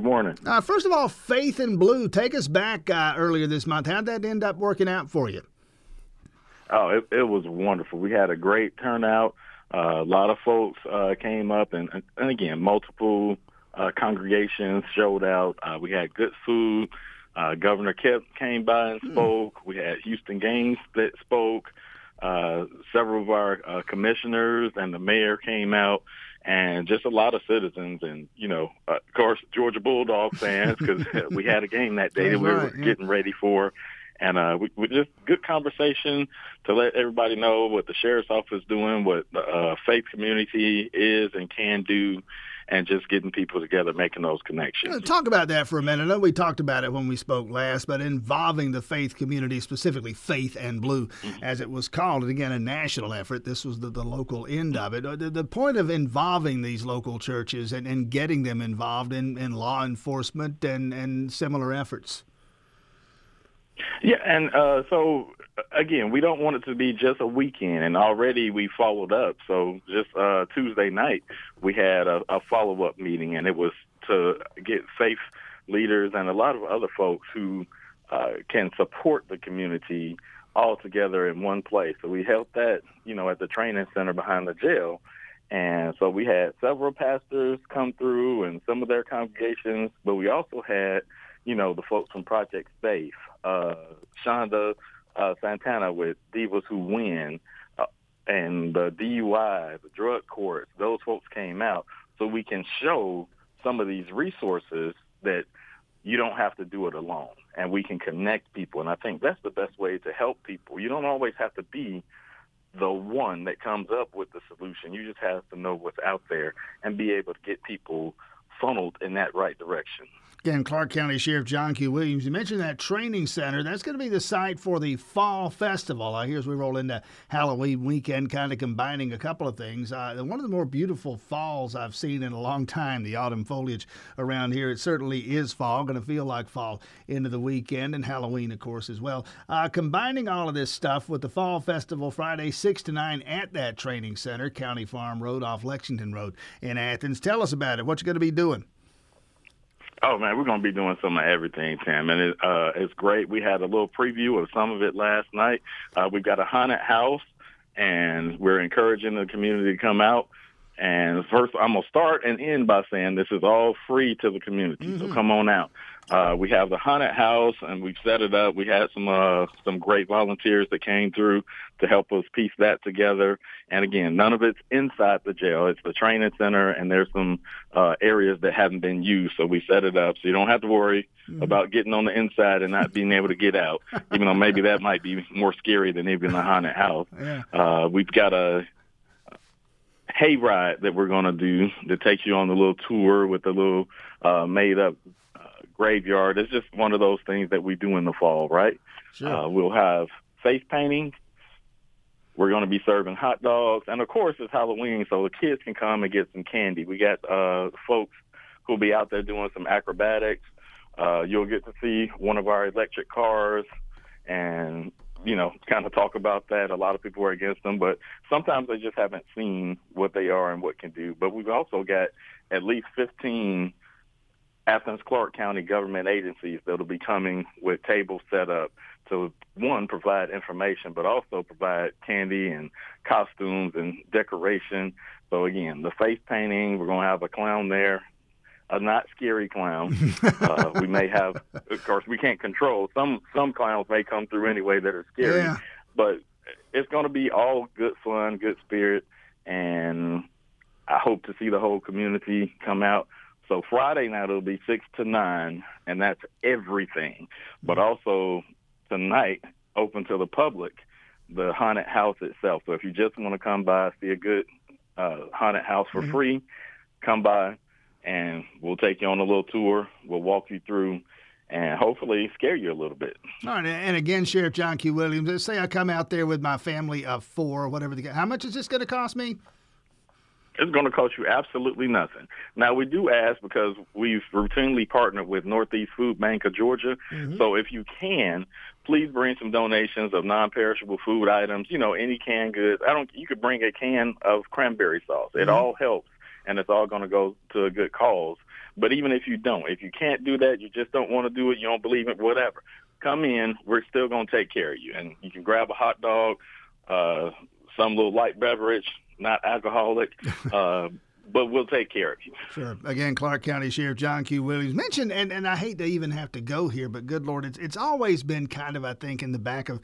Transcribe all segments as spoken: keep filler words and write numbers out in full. Good morning. Uh, first of all, Faith and Blue, take us back uh, earlier this month. How'd that end up working out for you? Oh, it, it was wonderful. We had a great turnout. Uh, a lot of folks uh, came up, and, and again, multiple uh, congregations showed out. Uh, we had good food. Uh, Governor Kemp came by and spoke. Mm. We had Houston Gaines that spoke. Uh, several of our uh, commissioners and the mayor came out, and just a lot of citizens, and, you know, uh, of course, Georgia Bulldog fans, because we had a game that day that we were yeah. getting ready for. And uh, we, we just good conversation to let everybody know what the sheriff's office is doing, what the uh, faith community is and can do, and just getting people together, making those connections. Talk about that for a minute. I know we talked about it when we spoke last, but involving the faith community, specifically Faith and Blue, mm-hmm. as it was called. And again, a national effort. This was the, the local end of it. The, the point of involving these local churches and, and getting them involved in, in law enforcement and, and similar efforts. Yeah, and uh, so, again, we don't want it to be just a weekend, and already we followed up. So just uh, Tuesday night, we had a, a follow-up meeting, and it was to get safe leaders and a lot of other folks who uh, can support the community all together in one place. So we held that, you know, at the training center behind the jail. And so we had several pastors come through and some of their congregations, but we also had, you know, the folks from Project Safe, uh, Shonda, uh, Santana with Divas Who Win, uh, and the D U I, the drug courts, those folks came out. So we can show some of these resources that you don't have to do it alone, and we can connect people. And I think that's the best way to help people. You don't always have to be the one that comes up with the solution. You just have to know what's out there and be able to get people funneled in that right direction. Again, Clarke County Sheriff John Q. Williams, you mentioned that training center. That's going to be the site for the Fall Festival. I hear as we roll into Halloween weekend, kind of combining a couple of things. Uh, one of the more beautiful falls I've seen in a long time, the autumn foliage around here. It certainly is fall, going to feel like fall into the weekend, and Halloween, of course, as well. Uh, combining all of this stuff with the Fall Festival Friday, six to nine at that training center, County Farm Road off Lexington Road in Athens. Tell us about it. What you going to be doing? Oh, man, we're going to be doing some of everything, Tim, and it, uh, it's great. We had a little preview of some of it last night. Uh, we've got a haunted house, and we're encouraging the community to come out. And first, I'm going to start and end by saying this is all free to the community, mm-hmm. so come on out. Uh, we have the haunted house, and we've set it up. We had some uh, some great volunteers that came through to help us piece that together. And, again, none of it's inside the jail. It's the training center, and there's some uh, areas that haven't been used, so we set it up. So you don't have to worry mm-hmm. about getting on the inside and not being able to get out, even though maybe that might be more scary than even the haunted house. Yeah. Uh, we've got a hayride that we're going to do that takes you on the little tour with the little uh, made-up uh, graveyard. It's just one of those things that we do in the fall, right? Sure. Uh, we'll have face painting. We're going to be serving hot dogs. And, of course, it's Halloween, so the kids can come and get some candy. We got uh, folks who will be out there doing some acrobatics. Uh, you'll get to see one of our electric cars and – you know, kind of talk about that. A lot of people are against them, but sometimes they just haven't seen what they are and what can do. But we've also got at least fifteen Athens-Clarke County government agencies that will be coming with tables set up to, one, provide information, but also provide candy and costumes and decoration. So, again, the face painting, we're going to have a clown there. A not scary clown. Uh, we may have, of course, we can't control. Some some clowns may come through anyway that are scary. Yeah. But it's going to be all good fun, good spirit, and I hope to see the whole community come out. So Friday night it'll be six to nine, and that's everything. But also tonight, open to the public, the haunted house itself. So if you just want to come by, see a good uh, haunted house for mm-hmm. free, come by. And we'll take you on a little tour. We'll walk you through and hopefully scare you a little bit. All right. And again, Sheriff John Q. Williams, let's say I come out there with my family of four, whatever. The, how much is this going to cost me? It's going to cost you absolutely nothing. Now, we do ask because we've routinely partnered with Northeast Food Bank of Georgia. Mm-hmm. So if you can, please bring some donations of non-perishable food items, you know, any canned goods. I don't. You could bring a can of cranberry sauce. It mm-hmm. all helps. And it's all going to go to a good cause. But even if you don't, if you can't do that, you just don't want to do it, you don't believe it, whatever, come in. We're still going to take care of you. And you can grab a hot dog, uh, some little light beverage, not alcoholic, uh, but we'll take care of you. Sure. Again, Clarke County Sheriff John Q. Williams mentioned, and, and I hate to even have to go here, but good Lord, it's it's always been kind of, I think, in the back of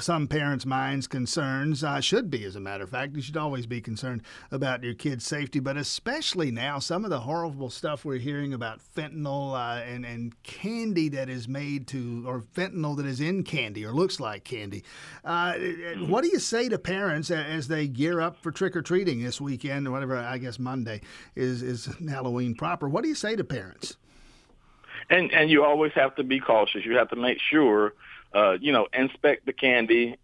some parents' minds, concerns. Uh, should be, as a matter of fact. You should always be concerned about your kids' safety, but especially now, some of the horrible stuff we're hearing about fentanyl uh, and, and candy that is made to, or fentanyl that is in candy or looks like candy. Uh, mm-hmm. What do you say to parents as they gear up for trick-or-treating this weekend or whatever, I guess, Monday is, is Halloween proper. What do you say to parents? And and you always have to be cautious. You have to make sure, uh, you know, inspect the candy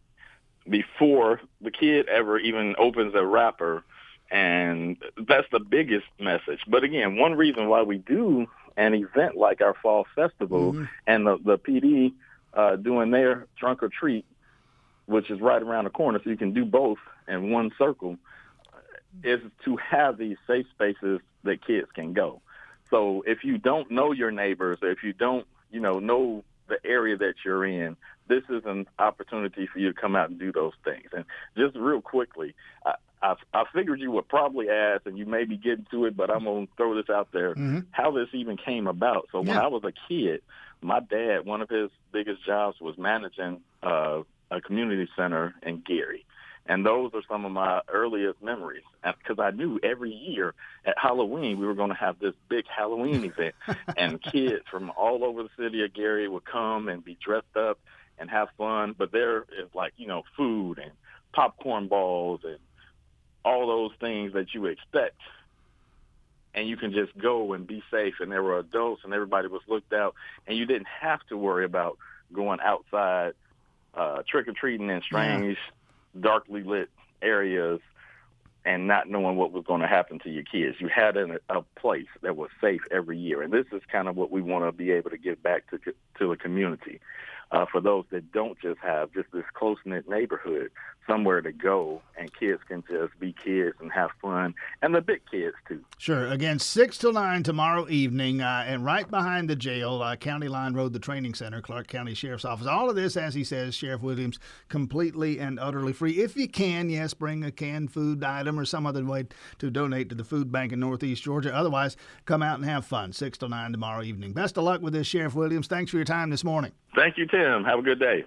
before the kid ever even opens a wrapper. And that's the biggest message. But again, one reason why we do an event like our fall festival mm-hmm. and the, the P D uh, doing their trunk or treat, which is right around the corner, so you can do both in one circle, is to have these safe spaces that kids can go. So if you don't know your neighbors, or if you don't, you know, know the area that you're in, this is an opportunity for you to come out and do those things. And just real quickly, I, I, I figured you would probably ask, and you may be getting to it, but I'm going to throw this out there, mm-hmm. how this even came about. So when yeah. I was a kid, my dad, one of his biggest jobs was managing uh, a community center in Gary. And those are some of my earliest memories, because I knew every year at Halloween we were going to have this big Halloween event, and kids from all over the city of Gary would come and be dressed up and have fun. But there is, like, you know, food and popcorn balls and all those things that you expect, and you can just go and be safe. And there were adults, and everybody was looked out, and you didn't have to worry about going outside, uh, trick-or-treating in strange yeah. darkly lit areas and not knowing what was going to happen to your kids. You had a, a place that was safe every year, and this is kind of what we want to be able to give back to to the community, uh, for those that don't just have just this close-knit neighborhood, somewhere to go, and kids can just be kids and have fun, and the big kids, too. Sure. Again, six till nine tomorrow evening, uh, and right behind the jail, uh, County Line Road, the training center, Clarke County Sheriff's Office. All of this, as he says, Sheriff Williams, completely and utterly free. If you can, yes, bring a canned food item or some other way to donate to the food bank in Northeast Georgia. Otherwise, come out and have fun, six till nine tomorrow evening. Best of luck with this, Sheriff Williams. Thanks for your time this morning. Thank you, Tim. Have a good day.